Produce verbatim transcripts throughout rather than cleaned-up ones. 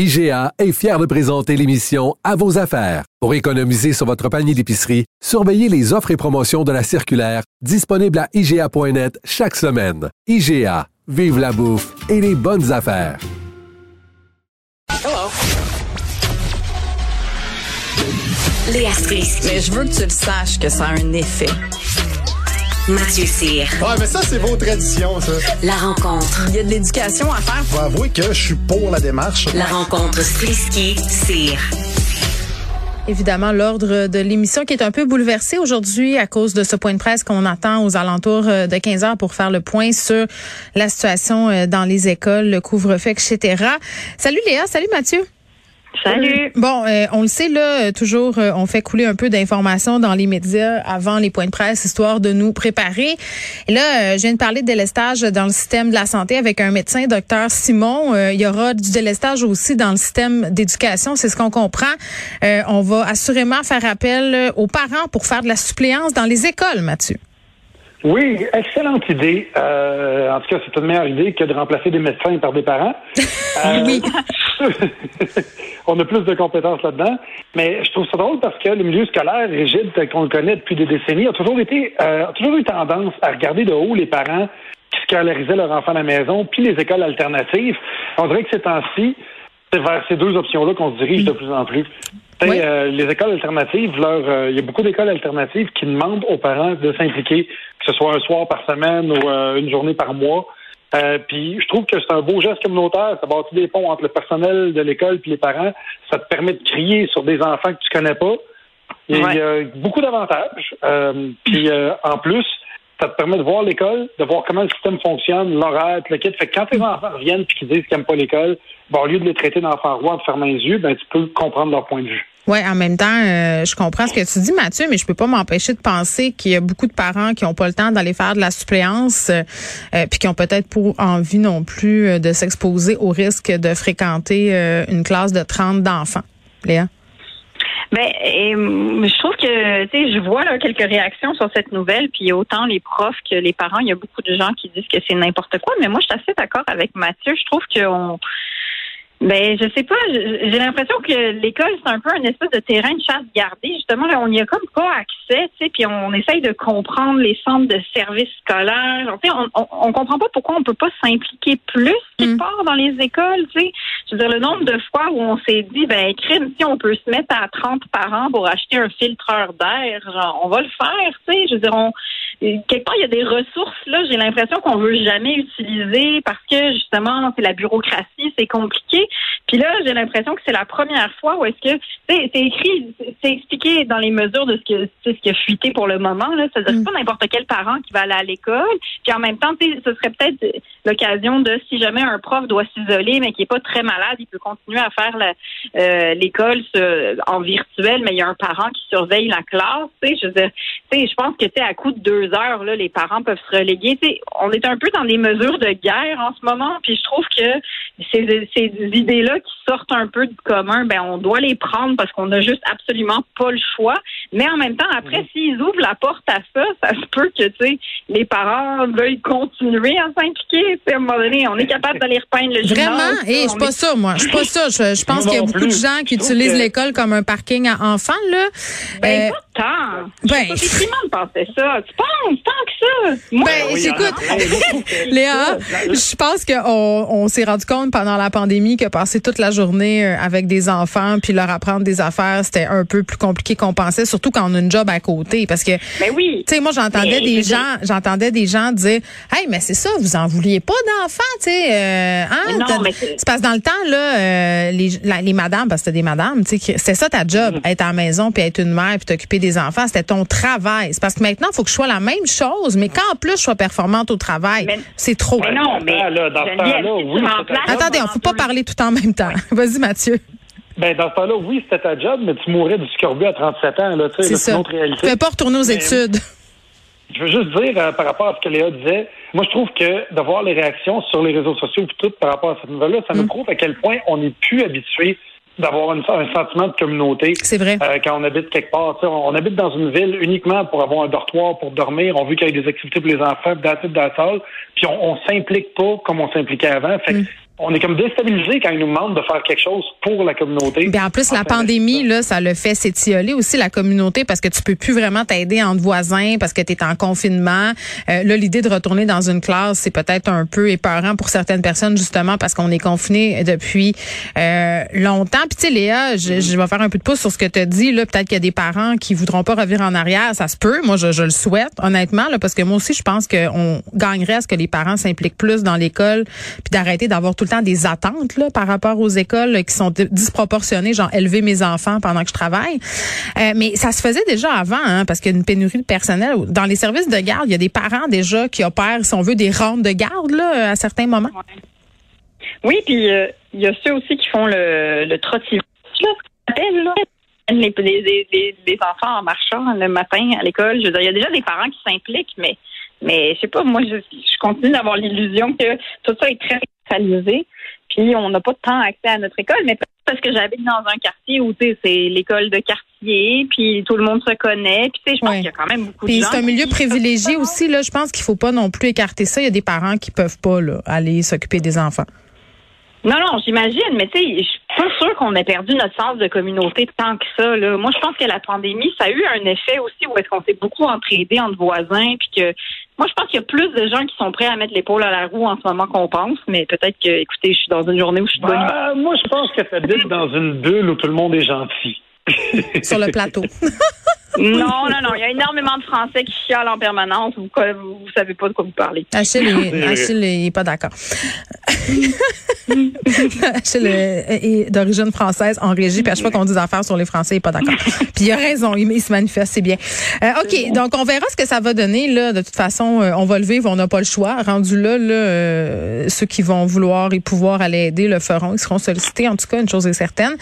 I G A est fier de présenter l'émission À vos affaires. Pour économiser sur votre panier d'épicerie, surveillez les offres et promotions de la circulaire disponible à I G A point net chaque semaine. I G A. Vive la bouffe et les bonnes affaires. Hello. Léa Strisky. Mais je veux que tu le saches que ça a un effet. Mathieu Cyr. Ouais, mais ça, c'est vos traditions, ça. La rencontre. Il y a de l'éducation à faire. Faut avouer que je suis pour la démarche. La rencontre Strisky-Cyr. Évidemment, l'ordre de l'émission qui est un peu bouleversé aujourd'hui à cause de ce point de presse qu'on attend aux alentours de quinze heures pour faire le point sur la situation dans les écoles, le couvre-feu, et cetera. Salut Léa, salut Mathieu. Salut. Bon, euh, on le sait là, toujours, euh, on fait couler un peu d'informations dans les médias avant les points de presse, histoire de nous préparer. Et là, euh, je viens de parler de délestage dans le système de la santé avec un médecin, Dr Simon. Euh, il y aura du délestage aussi dans le système d'éducation, c'est ce qu'on comprend. Euh, on va assurément faire appel aux parents pour faire de la suppléance dans les écoles, Mathieu. Oui, excellente idée. Euh, en tout cas, c'est une meilleure idée que de remplacer des médecins par des parents. Euh, oui. On a plus de compétences là-dedans. Mais je trouve ça drôle parce que le milieu scolaire rigide qu'on le connaît depuis des décennies a toujours été, euh, a toujours eu tendance à regarder de haut les parents qui scolarisaient leurs enfants à la maison, puis les écoles alternatives. On dirait que ces temps-ci, c'est vers ces deux options-là qu'on se dirige de plus en plus. Oui. Euh, les écoles alternatives, leur, euh, y a beaucoup d'écoles alternatives qui demandent aux parents de s'impliquer, que ce soit un soir par semaine ou euh, une journée par mois. Euh, puis je trouve que c'est un beau geste communautaire, ça bâtit des ponts entre le personnel de l'école et les parents. Ça te permet de crier sur des enfants que tu connais pas. Il ouais. y a beaucoup d'avantages. Euh, puis euh, en plus, ça te permet de voir l'école, de voir comment le système fonctionne, l'horaire, le kit. Fait que quand tes enfants reviennent et qu'ils disent qu'ils n'aiment pas l'école, ben, au lieu de les traiter d'enfants rois, de fermer les yeux, ben, tu peux comprendre leur point de vue. Oui, en même temps, euh, je comprends ce que tu dis, Mathieu, mais je peux pas m'empêcher de penser qu'il y a beaucoup de parents qui n'ont pas le temps d'aller faire de la suppléance euh, puis qui ont peut-être pour envie non plus euh, de s'exposer au risque de fréquenter euh, une classe de trente d'enfants. Léa? Ben, et, je trouve que, tu sais, je vois là quelques réactions sur cette nouvelle, puis autant les profs que les parents, il y a beaucoup de gens qui disent que c'est n'importe quoi, mais moi, je suis assez d'accord avec Mathieu. Je trouve qu'on... Ben, je sais pas, j'ai l'impression que l'école, c'est un peu un espèce de terrain de chasse gardée. Justement, là, on n'y a comme pas accès, tu sais, puis on essaye de comprendre les centres de services scolaires. Tu sais, on, on, on comprend pas pourquoi on peut pas s'impliquer plus quelque part dans les écoles, tu sais. Je veux dire, le nombre de fois où on s'est dit, ben, crime, si on peut se mettre à trente par an pour acheter un filtreur d'air, genre, on va le faire, tu sais. Je veux dire, on... quelque part, il y a des ressources, là, j'ai l'impression qu'on veut jamais utiliser parce que, justement, c'est la bureaucratie, c'est compliqué. Puis là, j'ai l'impression que c'est la première fois où est-ce que, c'est, c'est écrit, c'est expliqué dans les mesures de ce que, c'est ce qui a fuité pour le moment, là. Ça veut dire, c'est pas n'importe quel parent qui va aller à l'école. Puis en même temps, tu sais, ce serait peut-être l'occasion de, si jamais un prof doit s'isoler, mais qui est pas très malade, il peut continuer à faire la, euh, l'école ce, en virtuel, mais il y a un parent qui surveille la classe, tu sais. Je veux dire, tu sais, je pense que, tu sais, à coup de deux heures, là, les parents peuvent se reléguer. T'sais, on est un peu dans des mesures de guerre en ce moment, puis je trouve que ces, ces idées-là qui sortent un peu du commun, ben on doit les prendre parce qu'on n'a juste absolument pas le choix. Mais en même temps, après, mmh. s'ils ouvrent la porte à ça, ça se peut que les parents veuillent continuer à s'impliquer. À un moment donné, on est capable d'aller repeindre le gymnase. Vraiment? Hey, je suis pas est... sûre, moi. Je suis pas sûre. Je, je pense qu'il y a beaucoup de gens qui utilisent que... l'école comme un parking à enfants. Là. Ben, euh... pas tant. Ben... C'est déprimant de penser ça. Tu penses? Tant que ça. Moi, ben, oui, écoute, Léa, je pense qu'on on, s'est rendu compte pendant la pandémie que passer toute la journée avec des enfants puis leur apprendre des affaires, c'était un peu plus compliqué qu'on pensait, surtout quand on a une job à côté. Parce que, ben oui, tu sais, moi, j'entendais mais, des gens, dit... j'entendais des gens dire, hey, mais c'est ça, vous en vouliez pas d'enfants, tu sais, euh, hein? Non, mais c'est... c'est parce que dans le temps, là, euh, les, la, les madames, parce que c'était des madames, tu sais, c'était ça ta job, mmh. être à la maison puis être une mère puis t'occuper des enfants, c'était ton travail. C'est parce que maintenant, il faut que je sois la même chose, mais qu'en plus je sois performante au travail, mais, c'est trop. Mais non, mais là, dans ce temps-là, oui, attendez, on ne faut pas parler tout en même temps. Vas-y, Mathieu. Ben, dans ce temps-là, oui, c'était ta job, mais tu mourrais du scorbut à trente-sept ans, là, tu sais, c'est une autre réalité. Tu peux pas retourner aux mais, études. Je veux juste dire, euh, par rapport à ce que Léa disait, moi, je trouve que de voir les réactions sur les réseaux sociaux et tout par rapport à cette nouvelle-là, ça mm. nous prouve à quel point on n'est plus habitué d'avoir une, un sentiment de communauté. C'est vrai. Euh, quand on habite quelque part, tu sais, on, on habite dans une ville uniquement pour avoir un dortoir, pour dormir. On veut qu'il y ait des activités pour les enfants, d'attitude dans la salle. Puis on, on s'implique pas comme on s'impliquait avant. Fait mm. on est comme déstabilisé quand ils nous demandent de faire quelque chose pour la communauté. Bien, en plus, en la pandémie, là, ça le fait s'étioler aussi, la communauté, parce que tu peux plus vraiment t'aider entre voisins, parce que tu es en confinement. Euh, là, l'idée de retourner dans une classe, c'est peut-être un peu épeurant pour certaines personnes, justement, parce qu'on est confinés depuis euh, longtemps. Puis, tu sais, Léa, je, mm-hmm. je vais faire un peu de pouce sur ce que tu as dit. Là, peut-être qu'il y a des parents qui voudront pas revenir en arrière. Ça se peut. Moi, je, je le souhaite, honnêtement, là, parce que moi aussi, je pense qu'on gagnerait à ce que les parents s'impliquent plus dans l'école, puis d'arrêter d'avoir tout le temps des attentes là, par rapport aux écoles là, qui sont d- disproportionnées, genre élever mes enfants pendant que je travaille. Euh, mais ça se faisait déjà avant, hein, parce qu'il y a une pénurie de personnel. Dans les services de garde, il y a des parents déjà qui opèrent, si on veut, des rondes de garde là, à certains moments. Ouais. Oui, puis il euh, y a ceux aussi qui font le, le trottinette, là, ce qu'on appelle, là, les, les, les, les enfants en marchant le matin à l'école. Je veux dire, il y a déjà des parents qui s'impliquent, mais, mais je sais pas, moi, je, je continue d'avoir l'illusion que tout ça est très... puis on n'a pas tant accès à notre école, mais peut-être parce que j'habite dans un quartier où, tu sais, c'est l'école de quartier, puis tout le monde se connaît, puis tu sais, je pense oui. qu'il y a quand même beaucoup puis de gens. Puis c'est un milieu privilégié aussi, là, je pense qu'il faut pas non plus écarter ça, il y a des parents qui peuvent pas, là, aller s'occuper des enfants. Non, non, j'imagine, mais tu sais, je suis pas sûre qu'on ait perdu notre sens de communauté tant que ça, là. Moi, je pense que la pandémie, ça a eu un effet aussi où est-ce qu'on s'est beaucoup entraidés entre voisins, puis que... Moi, je pense qu'il y a plus de gens qui sont prêts à mettre l'épaule à la roue en ce moment qu'on pense, mais peut-être que, écoutez, je suis dans une journée où je suis bonne. Bah, moi, je pense que ça dit dans une bulle où tout le monde est gentil. Sur le plateau. Non, non, non. Il y a énormément de Français qui chialent en permanence. Vous ne savez pas de quoi vous parlez. Achille est, Achille est pas d'accord. Achille est d'origine française en régie. Puis à chaque fois qu'on dit affaires sur les Français, il n'est pas d'accord. Puis il a raison. Il se manifeste. C'est bien. Euh, OK. Donc, on verra ce que ça va donner. Là, de toute façon, on va le vivre. On n'a pas le choix. Rendu là, là euh, ceux qui vont vouloir et pouvoir aller aider le feront. Ils seront sollicités. En tout cas, une chose est certaine.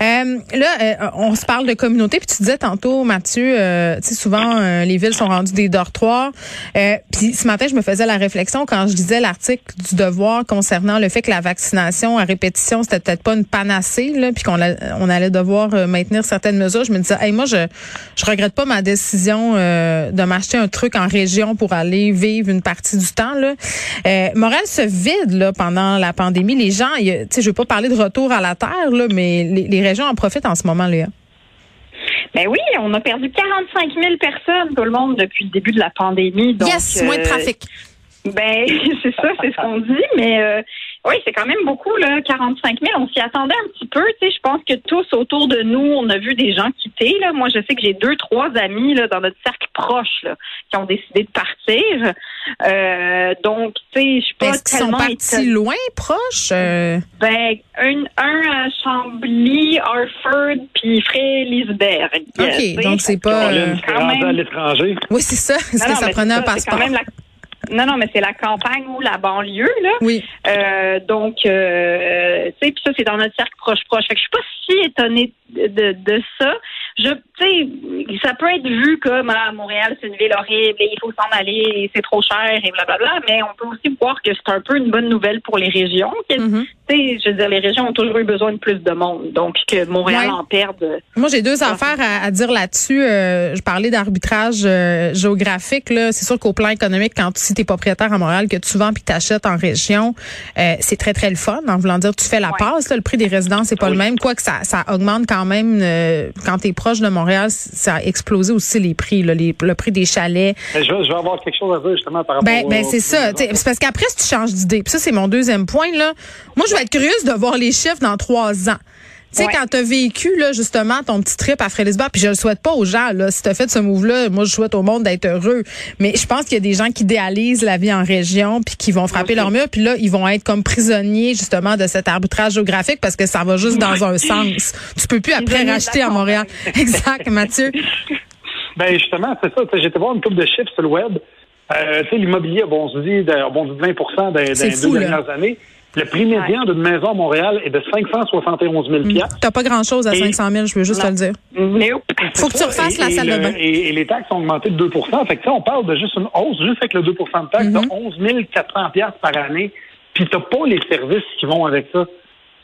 Euh, là, euh, on se parle de communauté. Puis tu disais tantôt, Mathieu, Euh, tu sais, souvent, euh, les villes sont rendues des dortoirs. Euh, Puis ce matin, je me faisais la réflexion quand je lisais l'article du Devoir concernant le fait que la vaccination à répétition, c'était peut-être pas une panacée, là, puis qu'on a, on allait devoir maintenir certaines mesures. Je me disais, hey, moi, je je regrette pas ma décision euh, de m'acheter un truc en région pour aller vivre une partie du temps, là. Euh, Montréal se vide, là, pendant la pandémie. Les gens, tu sais, je veux pas parler de retour à la terre, là, mais les, les régions en profitent en ce moment, là. Ben oui, on a perdu quarante-cinq mille personnes, tout le monde, depuis le début de la pandémie. Donc, yes, moins de trafic. Euh, ben, c'est ça, c'est ce qu'on dit, mais euh, oui, c'est quand même beaucoup, là, quarante-cinq mille. On s'y attendait un petit peu, tu sais, je pense que tous autour de nous, on a vu des gens quitter, là. Moi, je sais que j'ai deux, trois amis, là, dans notre cercle proche, là, qui ont décidé de partir. Euh, donc, tu sais, je suis pas Est-ce tellement... Est-ce qu'ils sont partis éton... loin, proche? Euh... Ben, un, un à Chambly, Harford, puis Frélizebert. OK, donc c'est pas... Euh... Quand même... à l'étranger. Oui, c'est ça. Est-ce non, que non, ça prenait ça, un passeport? Non, non, mais c'est la campagne ou la banlieue, là. Oui. Euh, donc, euh, tu sais, puis ça, c'est dans notre cercle proche-proche. Fait que je suis pas si étonnée de, de, de ça. Je, tu sais, ça peut être vu comme, ah, Montréal, c'est une ville horrible et il faut s'en aller et c'est trop cher et blablabla, mais on peut aussi voir que c'est un peu une bonne nouvelle pour les régions. Mm-hmm. Tu sais, je veux dire, les régions ont toujours eu besoin de plus de monde, donc que Montréal ouais. en perde. Moi, j'ai deux ah. affaires à, à dire là-dessus. Euh, je parlais d'arbitrage euh, géographique, là. C'est sûr qu'au plan économique, quand tu t'es propriétaire à Montréal, que tu vends puis que tu achètes en région, euh, c'est très, très le fun. En voulant dire, tu fais la ouais. passe, là, le prix des résidences, c'est pas oui. le même. Quoique ça, ça augmente quand même euh, quand t'es proche de Montréal, ça a explosé aussi les prix, là, les, le prix des chalets. Mais je, je vais avoir quelque chose à dire justement par rapport ben, ben, c'est ça. C'est parce qu'après, si tu changes d'idée, puis ça, c'est mon deuxième point, là. Moi, je vais être curieuse de voir les chiffres dans trois ans. Tu sais, ouais. quand t'as vécu, là, justement, ton petit trip à Frélizebert, puis je le souhaite pas aux gens, là, si t'as fait ce move-là, moi, je souhaite au monde d'être heureux. Mais je pense qu'il y a des gens qui idéalisent la vie en région, puis qui vont frapper okay. leur mur, puis là, ils vont être comme prisonniers, justement, de cet arbitrage géographique, parce que ça va juste dans un sens. Tu peux plus après racheter à Montréal. Exact, Mathieu. Ben, justement, c'est ça. J'étais voir une couple de chiffres sur le web. Euh, tu sais, l'immobilier, bon, on se dit, bon, on dit vingt pour cent dans, dans les deux dernières années. Le prix médian d'une maison à Montréal est de cinq cent soixante et onze mille mmh. T'as pas grand-chose à et cinq cent mille, je veux juste non. te le dire. Nope. Faut que tu refasses et, la et salle le, de bain. Et, et les taxes ont augmenté de deux pour cent. Fait que ça, on parle de juste une hausse, juste avec le deux pour cent de taxes, mmh. de onze mille quatre cents dollars par année. Puis t'as pas les services qui vont avec ça.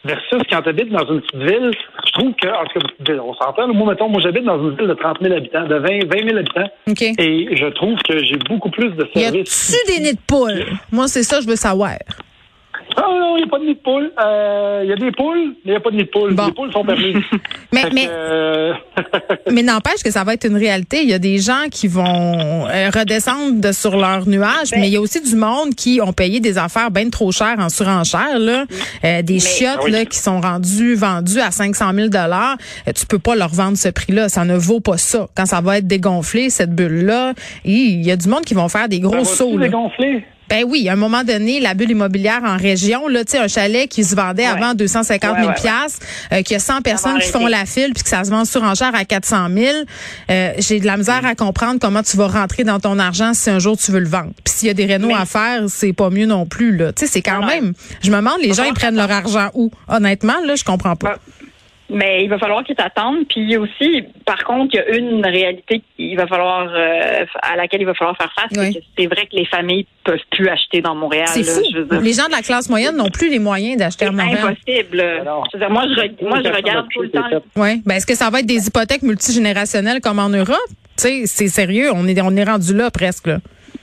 Versus quand t'habites dans une petite ville, je trouve que, alors que on s'entend, moi, mettons, moi, j'habite dans une ville de trente mille habitants, de vingt mille habitants. Okay. Et je trouve que j'ai beaucoup plus de services. Y a-tu des nids de poules? Moi, c'est ça, je veux savoir. Ah non, il n'y a pas de nid de poule. Il euh, y a des poules, mais il n'y a pas de nid de poule. Bon. Les poules sont permises. mais mais, euh... mais n'empêche que ça va être une réalité. Il y a des gens qui vont redescendre de sur leur nuage, ben, mais il y a aussi du monde qui ont payé des affaires bien trop chères en surenchère. Là. Euh, des mais, chiottes ah oui. là, qui sont rendues, vendues à cinq cent mille dollars. Euh, tu peux pas leur vendre ce prix-là. Ça ne vaut pas ça. Quand ça va être dégonflé, cette bulle-là, il y a du monde qui vont faire des gros sauts. Ben oui, à un moment donné, la bulle immobilière en région, là, tu sais, un chalet qui se vendait ouais. avant deux cent cinquante mille ouais, ouais, ouais. euh, qu'il y a cent personnes qui font la file puis que ça se vend sur enchère à quatre cent mille, euh, j'ai de la misère ouais. à comprendre comment tu vas rentrer dans ton argent si un jour tu veux le vendre. Puis s'il y a des rénaux Mais... à faire, c'est pas mieux non plus, là. Tu sais, c'est quand non, même... Je me demande, les gens, ils prennent leur argent où? Honnêtement, là, je comprends pas. Mais il va falloir qu'ils t'attendent. Puis aussi, par contre, il y a une réalité qu'il va falloir euh, à laquelle il va falloir faire face. Oui. C'est que c'est vrai que les familles peuvent plus acheter dans Montréal. C'est là, fou. Je veux dire. Les gens de la classe moyenne n'ont plus les moyens d'acheter à Montréal. C'est impossible. Alors, je veux dire, moi, je, moi, je regarde tout le temps. Oui. Ben, est-ce que ça va être des hypothèques multigénérationnelles comme en Europe? Tu sais, c'est sérieux. On est, on est rendu là presque. Là.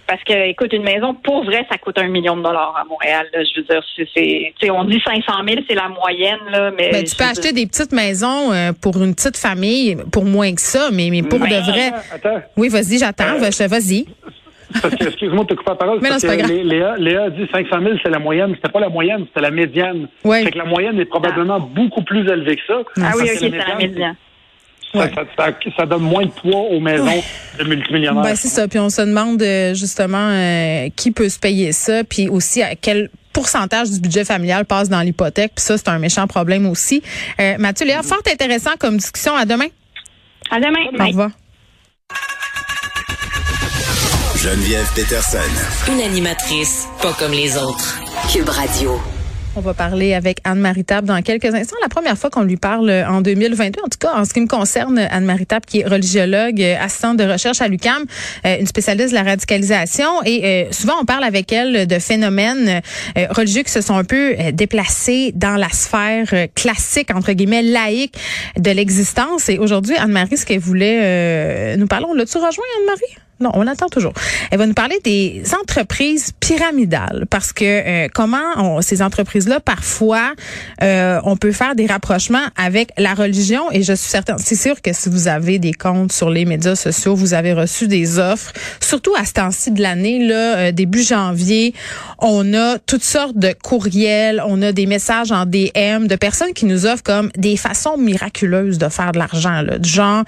Parce que, écoute, une maison, pour vrai, ça coûte un million de dollars à Montréal. Là. Je veux dire, c'est, c'est, tu sais, on dit cinq cent mille, c'est la moyenne, là, mais. Ben, tu peux acheter dire... des petites maisons euh, pour une petite famille, pour moins que ça, mais, mais pour mais de vrai. Attends. Oui, vas-y, j'attends, euh, vas-y. Parce que, excuse-moi de te couper la parole. Mais non, c'est pas grave. Léa, Léa a dit cinq cent mille, c'est la moyenne. C'était pas la moyenne, c'était la médiane. Oui. Fait que la moyenne est probablement ah. beaucoup plus élevée que ça. Ah oui, OK, c'est la médiane. Ça, ça, ça, ça donne moins de poids aux maisons ouais. de multimillionnaires. Ben, c'est ça. Puis on se demande justement euh, qui peut se payer ça, puis aussi à quel pourcentage du budget familial passe dans l'hypothèque. Puis ça, c'est un méchant problème aussi. Euh, Mathieu, Léa, fort intéressant comme discussion. À demain. À demain. Au revoir. Geneviève Peterson. Une animatrice pas comme les autres. Cube Radio. On va parler avec Anne-Marie Tape dans quelques instants. La première fois qu'on lui parle en deux mille vingt-deux, en tout cas en ce qui me concerne, Anne-Marie Tape qui est religiologue, assistante de recherche à l'U Q A M, une spécialiste de la radicalisation. Et souvent, on parle avec elle de phénomènes religieux qui se sont un peu déplacés dans la sphère classique, entre guillemets, laïque de l'existence. Et aujourd'hui, Anne-Marie, ce qu'elle voulait nous parler, on l'a-tu rejoint, Anne-Marie? Non, on l'attend toujours. Elle va nous parler des entreprises pyramidales parce que euh, comment on, ces entreprises-là, parfois, euh, on peut faire des rapprochements avec la religion. Et je suis certaine, c'est sûr que si vous avez des comptes sur les médias sociaux, vous avez reçu des offres, surtout à ce temps-ci de l'année, là, euh, début janvier, on a toutes sortes de courriels, on a des messages en D M de personnes qui nous offrent comme des façons miraculeuses de faire de l'argent, là, du genre,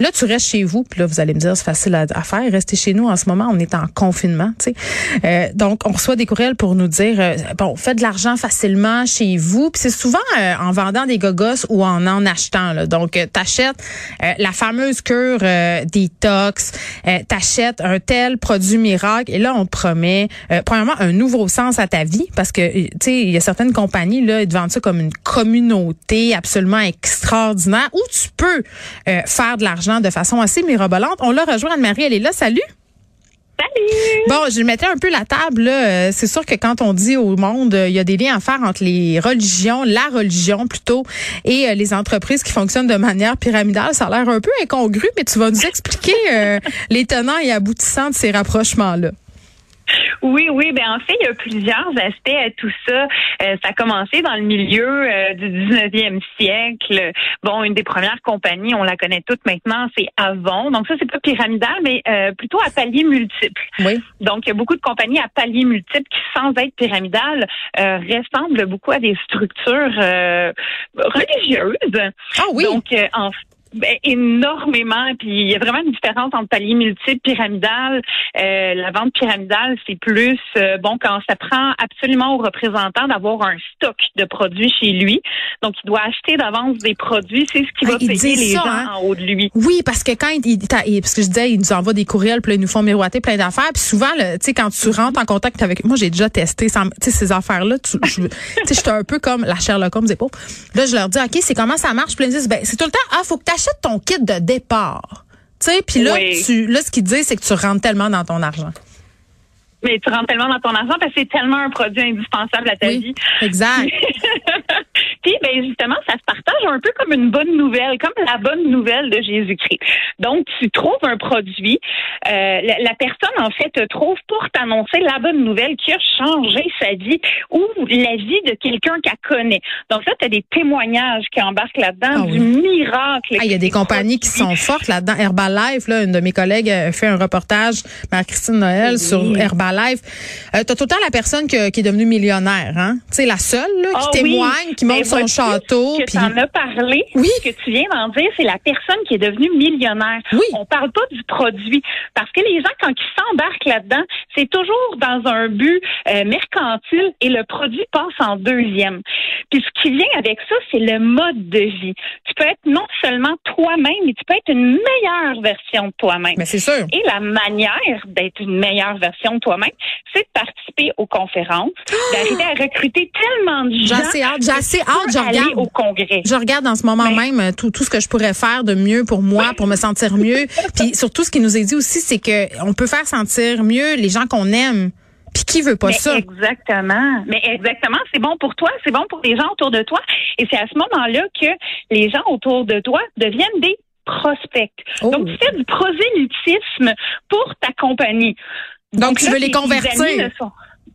là, tu restes chez vous, puis là, vous allez me dire, c'est facile à, à faire. Rester chez nous en ce moment, on est en confinement, tu sais. Euh, donc, on reçoit des courriels pour nous dire, euh, bon, faites de l'argent facilement chez vous. Puis c'est souvent euh, en vendant des gogosses ou en en achetant, là. Donc, euh, t'achètes euh, la fameuse cure euh, détox, euh, t'achètes un tel produit miracle. Et là, on te promet, euh, premièrement, un nouveau sens à ta vie parce que, tu sais, il y a certaines compagnies, là, ils te vendent ça comme une communauté absolument extraordinaire où tu peux euh, faire de l'argent de façon assez mirobolante. On l'a rejoint, Anne-Marie, elle est là. Salut! Salut! Bon, je mettais un peu la table, là. C'est sûr que quand on dit au monde, il y a des liens à faire entre les religions, la religion plutôt, et les entreprises qui fonctionnent de manière pyramidale, ça a l'air un peu incongru, mais tu vas nous expliquer euh, les tenants et aboutissants de ces rapprochements-là. Oui, oui. Ben en fait, il y a plusieurs aspects à tout ça. Euh, ça a commencé dans le milieu euh, du dix-neuvième siècle. Bon, une des premières compagnies, on la connaît toutes maintenant, c'est Avon. Donc ça, c'est pas pyramidal, mais euh, plutôt à paliers multiples. Oui. Donc, il y a beaucoup de compagnies à paliers multiples qui, sans être pyramidales, euh, ressemblent beaucoup à des structures euh, religieuses. Ah oui? Donc, euh, en Ben, énormément. Puis il y a vraiment une différence entre palier multiple, pyramidal. Euh, la vente pyramidale, c'est plus euh, bon quand ça prend absolument au représentant d'avoir un stock de produits chez lui. Donc il doit acheter d'avance des produits. C'est ce qui va ah, payer les ça, gens hein? en haut de lui. Oui, parce que quand il, il parce que je disais, il nous envoie des courriels, puis là, ils nous font miroiter plein d'affaires. Puis souvent, tu sais, quand tu rentres en contact avec, moi j'ai déjà testé, sans, ces affaires-là. Tu sais, j'étais un peu comme la Sherlock Holmes des pauvres. Là, je leur dis, ok, c'est comment ça marche. Puis ils me disent, ben c'est tout le temps, ah, faut que achète ton kit de départ. Tu sais, puis là, oui. tu, là, ce qu'ils disent, c'est que tu rentres tellement dans ton argent. Mais tu rentres tellement dans ton argent parce que c'est tellement un produit indispensable à ta oui, vie. Exact. Puis, ben justement, ça se partage un peu comme une bonne nouvelle, comme la bonne nouvelle de Jésus-Christ. Donc, tu trouves un produit, euh, la, la personne, en fait, te trouve pour t'annoncer la bonne nouvelle qui a changé sa vie ou la vie de quelqu'un qu'elle connaît. Donc là, tu as des témoignages qui embarquent là-dedans, ah oui. du miracle. Ah, il y a des compagnies qui sont fortes là-dedans. Herbalife, là, une de mes collègues a fait un reportage par Christine Noël oui. sur Herbalife. Euh, tu as tout le temps la personne que, qui est devenue millionnaire, hein? Tu sais, la seule là, qui ah témoigne, oui. qui montre son château. Que puis... t'en as parlé, oui. ce que tu viens d'en dire, c'est la personne qui est devenue millionnaire. Oui. On parle pas du produit. Parce que les gens, quand ils s'embarquent là-dedans, c'est toujours dans un but euh, mercantile et le produit passe en deuxième. Puis ce qui vient avec ça, c'est le mode de vie. Tu peux être non seulement toi-même, mais tu peux être une meilleure version de toi-même. Mais c'est sûr. Et la manière d'être une meilleure version de toi-même, c'est de participer aux conférences, oh! d'arriver à recruter tellement de gens. J'ai assez hâte, j'ai assez hâte. Je regarde, au congrès. Je regarde en ce moment Mais, même tout, tout ce que je pourrais faire de mieux pour moi, oui. pour me sentir mieux. Puis surtout, ce qui nous est dit aussi, c'est que on peut faire sentir mieux les gens qu'on aime. Puis qui veut pas Mais ça? Exactement. Mais exactement. C'est bon pour toi, c'est bon pour les gens autour de toi. Et c'est à ce moment-là que les gens autour de toi deviennent des prospects. Oh. Donc, tu fais du prosélytisme pour ta compagnie. Donc, Donc tu là, veux les convertir.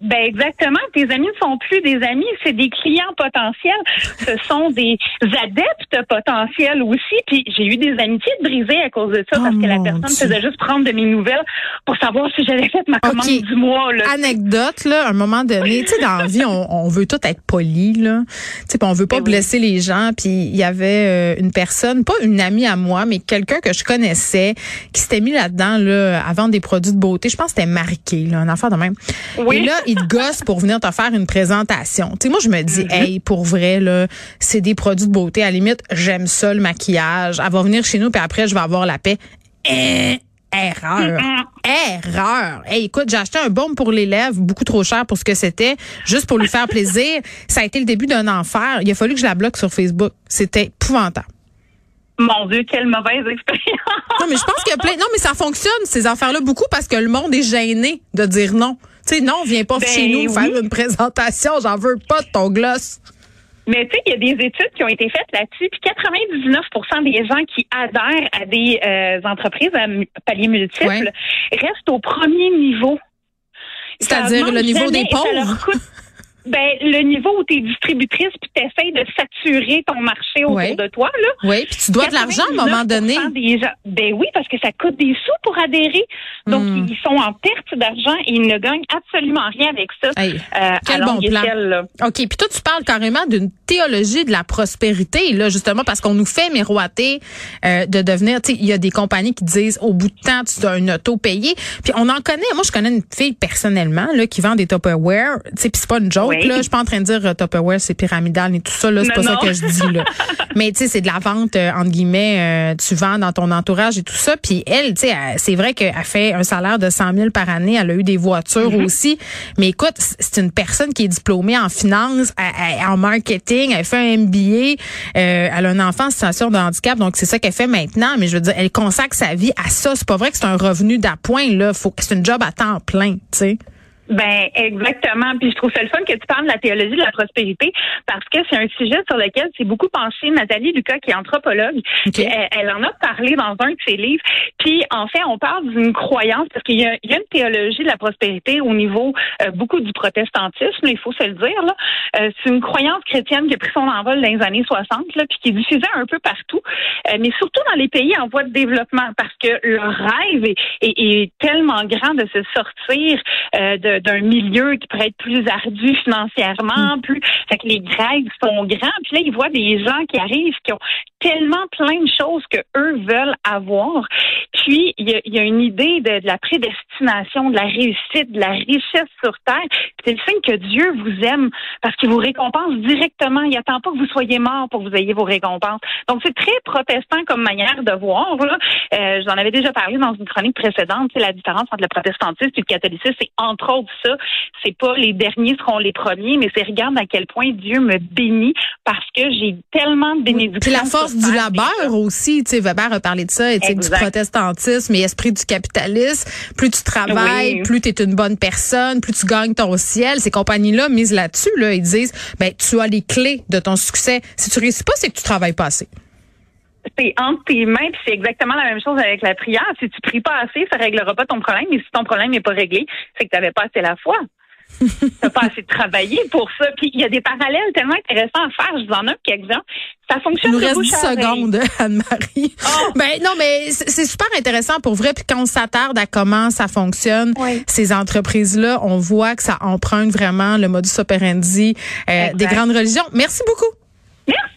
Ben exactement. Tes amis ne sont plus des amis, c'est des clients potentiels. Ce sont des adeptes potentiels aussi. Puis j'ai eu des amitiés brisées à cause de ça oh parce que la personne Dieu. faisait juste prendre de mes nouvelles pour savoir si j'avais fait ma commande okay. du mois. Là. Anecdote là, à un moment donné, tu sais, dans la vie, on, on veut tout être poli là. Tu sais, on veut pas ben blesser oui. les gens. Puis il y avait euh, une personne, pas une amie à moi, mais quelqu'un que je connaissais qui s'était mis là-dedans là à vendre des produits de beauté. Je pense que c'était marqué là, un affaire de même. Oui. Et là, il te gosse pour venir te faire une présentation. Tu sais, moi, je me dis, hey, pour vrai, là, c'est des produits de beauté. À la limite, j'aime ça, le maquillage. Elle va venir chez nous, puis après, je vais avoir la paix. Eh, erreur. Erreur. Hey, écoute, j'ai acheté un baume pour les lèvres, beaucoup trop cher pour ce que c'était, juste pour lui faire plaisir. Ça a été le début d'un enfer. Il a fallu que je la bloque sur Facebook. C'était épouvantable. Mon Dieu, quelle mauvaise expérience. Non, mais je pense qu'il y a plein. Non, mais ça fonctionne, ces affaires-là, beaucoup parce que le monde est gêné de dire non. Tu sais, non, viens pas ben chez nous oui. faire une présentation, j'en veux pas de ton gloss. Mais tu sais, il y a des études qui ont été faites là-dessus, puis quatre-vingt-dix-neuf pour cent des gens qui adhèrent à des euh, entreprises à palier multiple ouais. restent au premier niveau. C'est-à-dire le niveau des pauvres? Ben le niveau où tu es distributrice puis tu essaies de saturer ton marché autour oui. de toi là. Oui, puis tu dois de l'argent à un moment donné. Des gens, ben oui, parce que ça coûte des sous pour adhérer. Donc mm. ils sont en perte d'argent et ils ne gagnent absolument rien avec ça. Hey, euh, quel à bon plan. Échelle, là. OK, puis toi tu parles carrément d'une théologie de la prospérité là justement parce qu'on nous fait miroiter euh, de devenir tu sais il y a des compagnies qui disent au bout de temps tu as une auto payée. Puis on en connaît, moi je connais une fille personnellement là qui vend des Tupperware, tu sais puis c'est pas une joke. Oui. Là, je suis pas en train de dire Tupperware, c'est pyramidal et tout ça, là, c'est pas non. ça que je dis là. Mais tu sais, c'est de la vente euh, entre guillemets, euh, tu vends dans ton entourage et tout ça. Puis elle, tu sais, c'est vrai qu'elle fait un salaire de cent mille par année, elle a eu des voitures mm-hmm. aussi. Mais écoute, c'est une personne qui est diplômée en finance, elle, elle, en marketing, elle fait un M B A, euh, elle a un enfant en situation de handicap, donc c'est ça qu'elle fait maintenant. Mais je veux dire, elle consacre sa vie à ça. C'est pas vrai que c'est un revenu d'appoint là. Faut que c'est une job à temps plein, tu sais. Ben exactement. Puis je trouve ça le fun que tu parles de la théologie de la prospérité parce que c'est un sujet sur lequel s'est beaucoup penchée Nathalie Lucas, qui est anthropologue. Okay. Elle, elle en a parlé dans un de ses livres. Puis en fait, on parle d'une croyance parce qu'il y a, il y a une théologie de la prospérité au niveau euh, beaucoup du protestantisme, il faut se le dire là. Euh, c'est une croyance chrétienne qui a pris son envol dans les années soixante là, puis qui est diffusée un peu partout, euh, mais surtout dans les pays en voie de développement parce que le rêve est, est, est tellement grand de se sortir euh, de d'un milieu qui pourrait être plus ardu financièrement, plus fait que les grèves sont grands. Puis là, ils voient des gens qui arrivent, qui ont tellement plein de choses que eux veulent avoir. Puis, il y a, il y a une idée de, de la prédestination, de la réussite, de la richesse sur Terre. Puis, c'est le signe que Dieu vous aime parce qu'il vous récompense directement. Il n'attend pas que vous soyez mort pour que vous ayez vos récompenses. Donc, c'est très protestant comme manière de voir. Là. Euh, j'en avais déjà parlé dans une chronique précédente. C'est la différence entre le protestantisme et le catholicisme. C'est entre autres ça. C'est pas les derniers seront les premiers, mais c'est regarde à quel point Dieu me bénit parce que j'ai tellement de bénédictions. Puis la force du labeur aussi. Tu sais, Weber a parlé de ça, éthique du protestantisme et esprit du capitalisme. Plus tu travailles, oui. plus tu es une bonne personne, plus tu gagnes ton ciel. Ces compagnies-là misent là-dessus. Là, ils disent, ben tu as les clés de ton succès. Si tu réussis pas, c'est que tu travailles pas assez. C'est entre tes mains, puis c'est exactement la même chose avec la prière. Si tu pries pas assez, ça réglera pas ton problème. Et si ton problème n'est pas réglé, c'est que tu n'avais pas assez la foi. T'as pas assez travaillé pour ça. Puis il y a des parallèles tellement intéressants à faire. Je vous en ai quelques-uns. Ça fonctionne. Il nous reste dix secondes, Anne-Marie. Oh. Ben non, mais c'est super intéressant pour vrai. Puis quand on s'attarde à comment ça fonctionne, oui. ces entreprises-là, on voit que ça emprunte vraiment le modus operandi euh, des grandes religions. Merci beaucoup. Merci.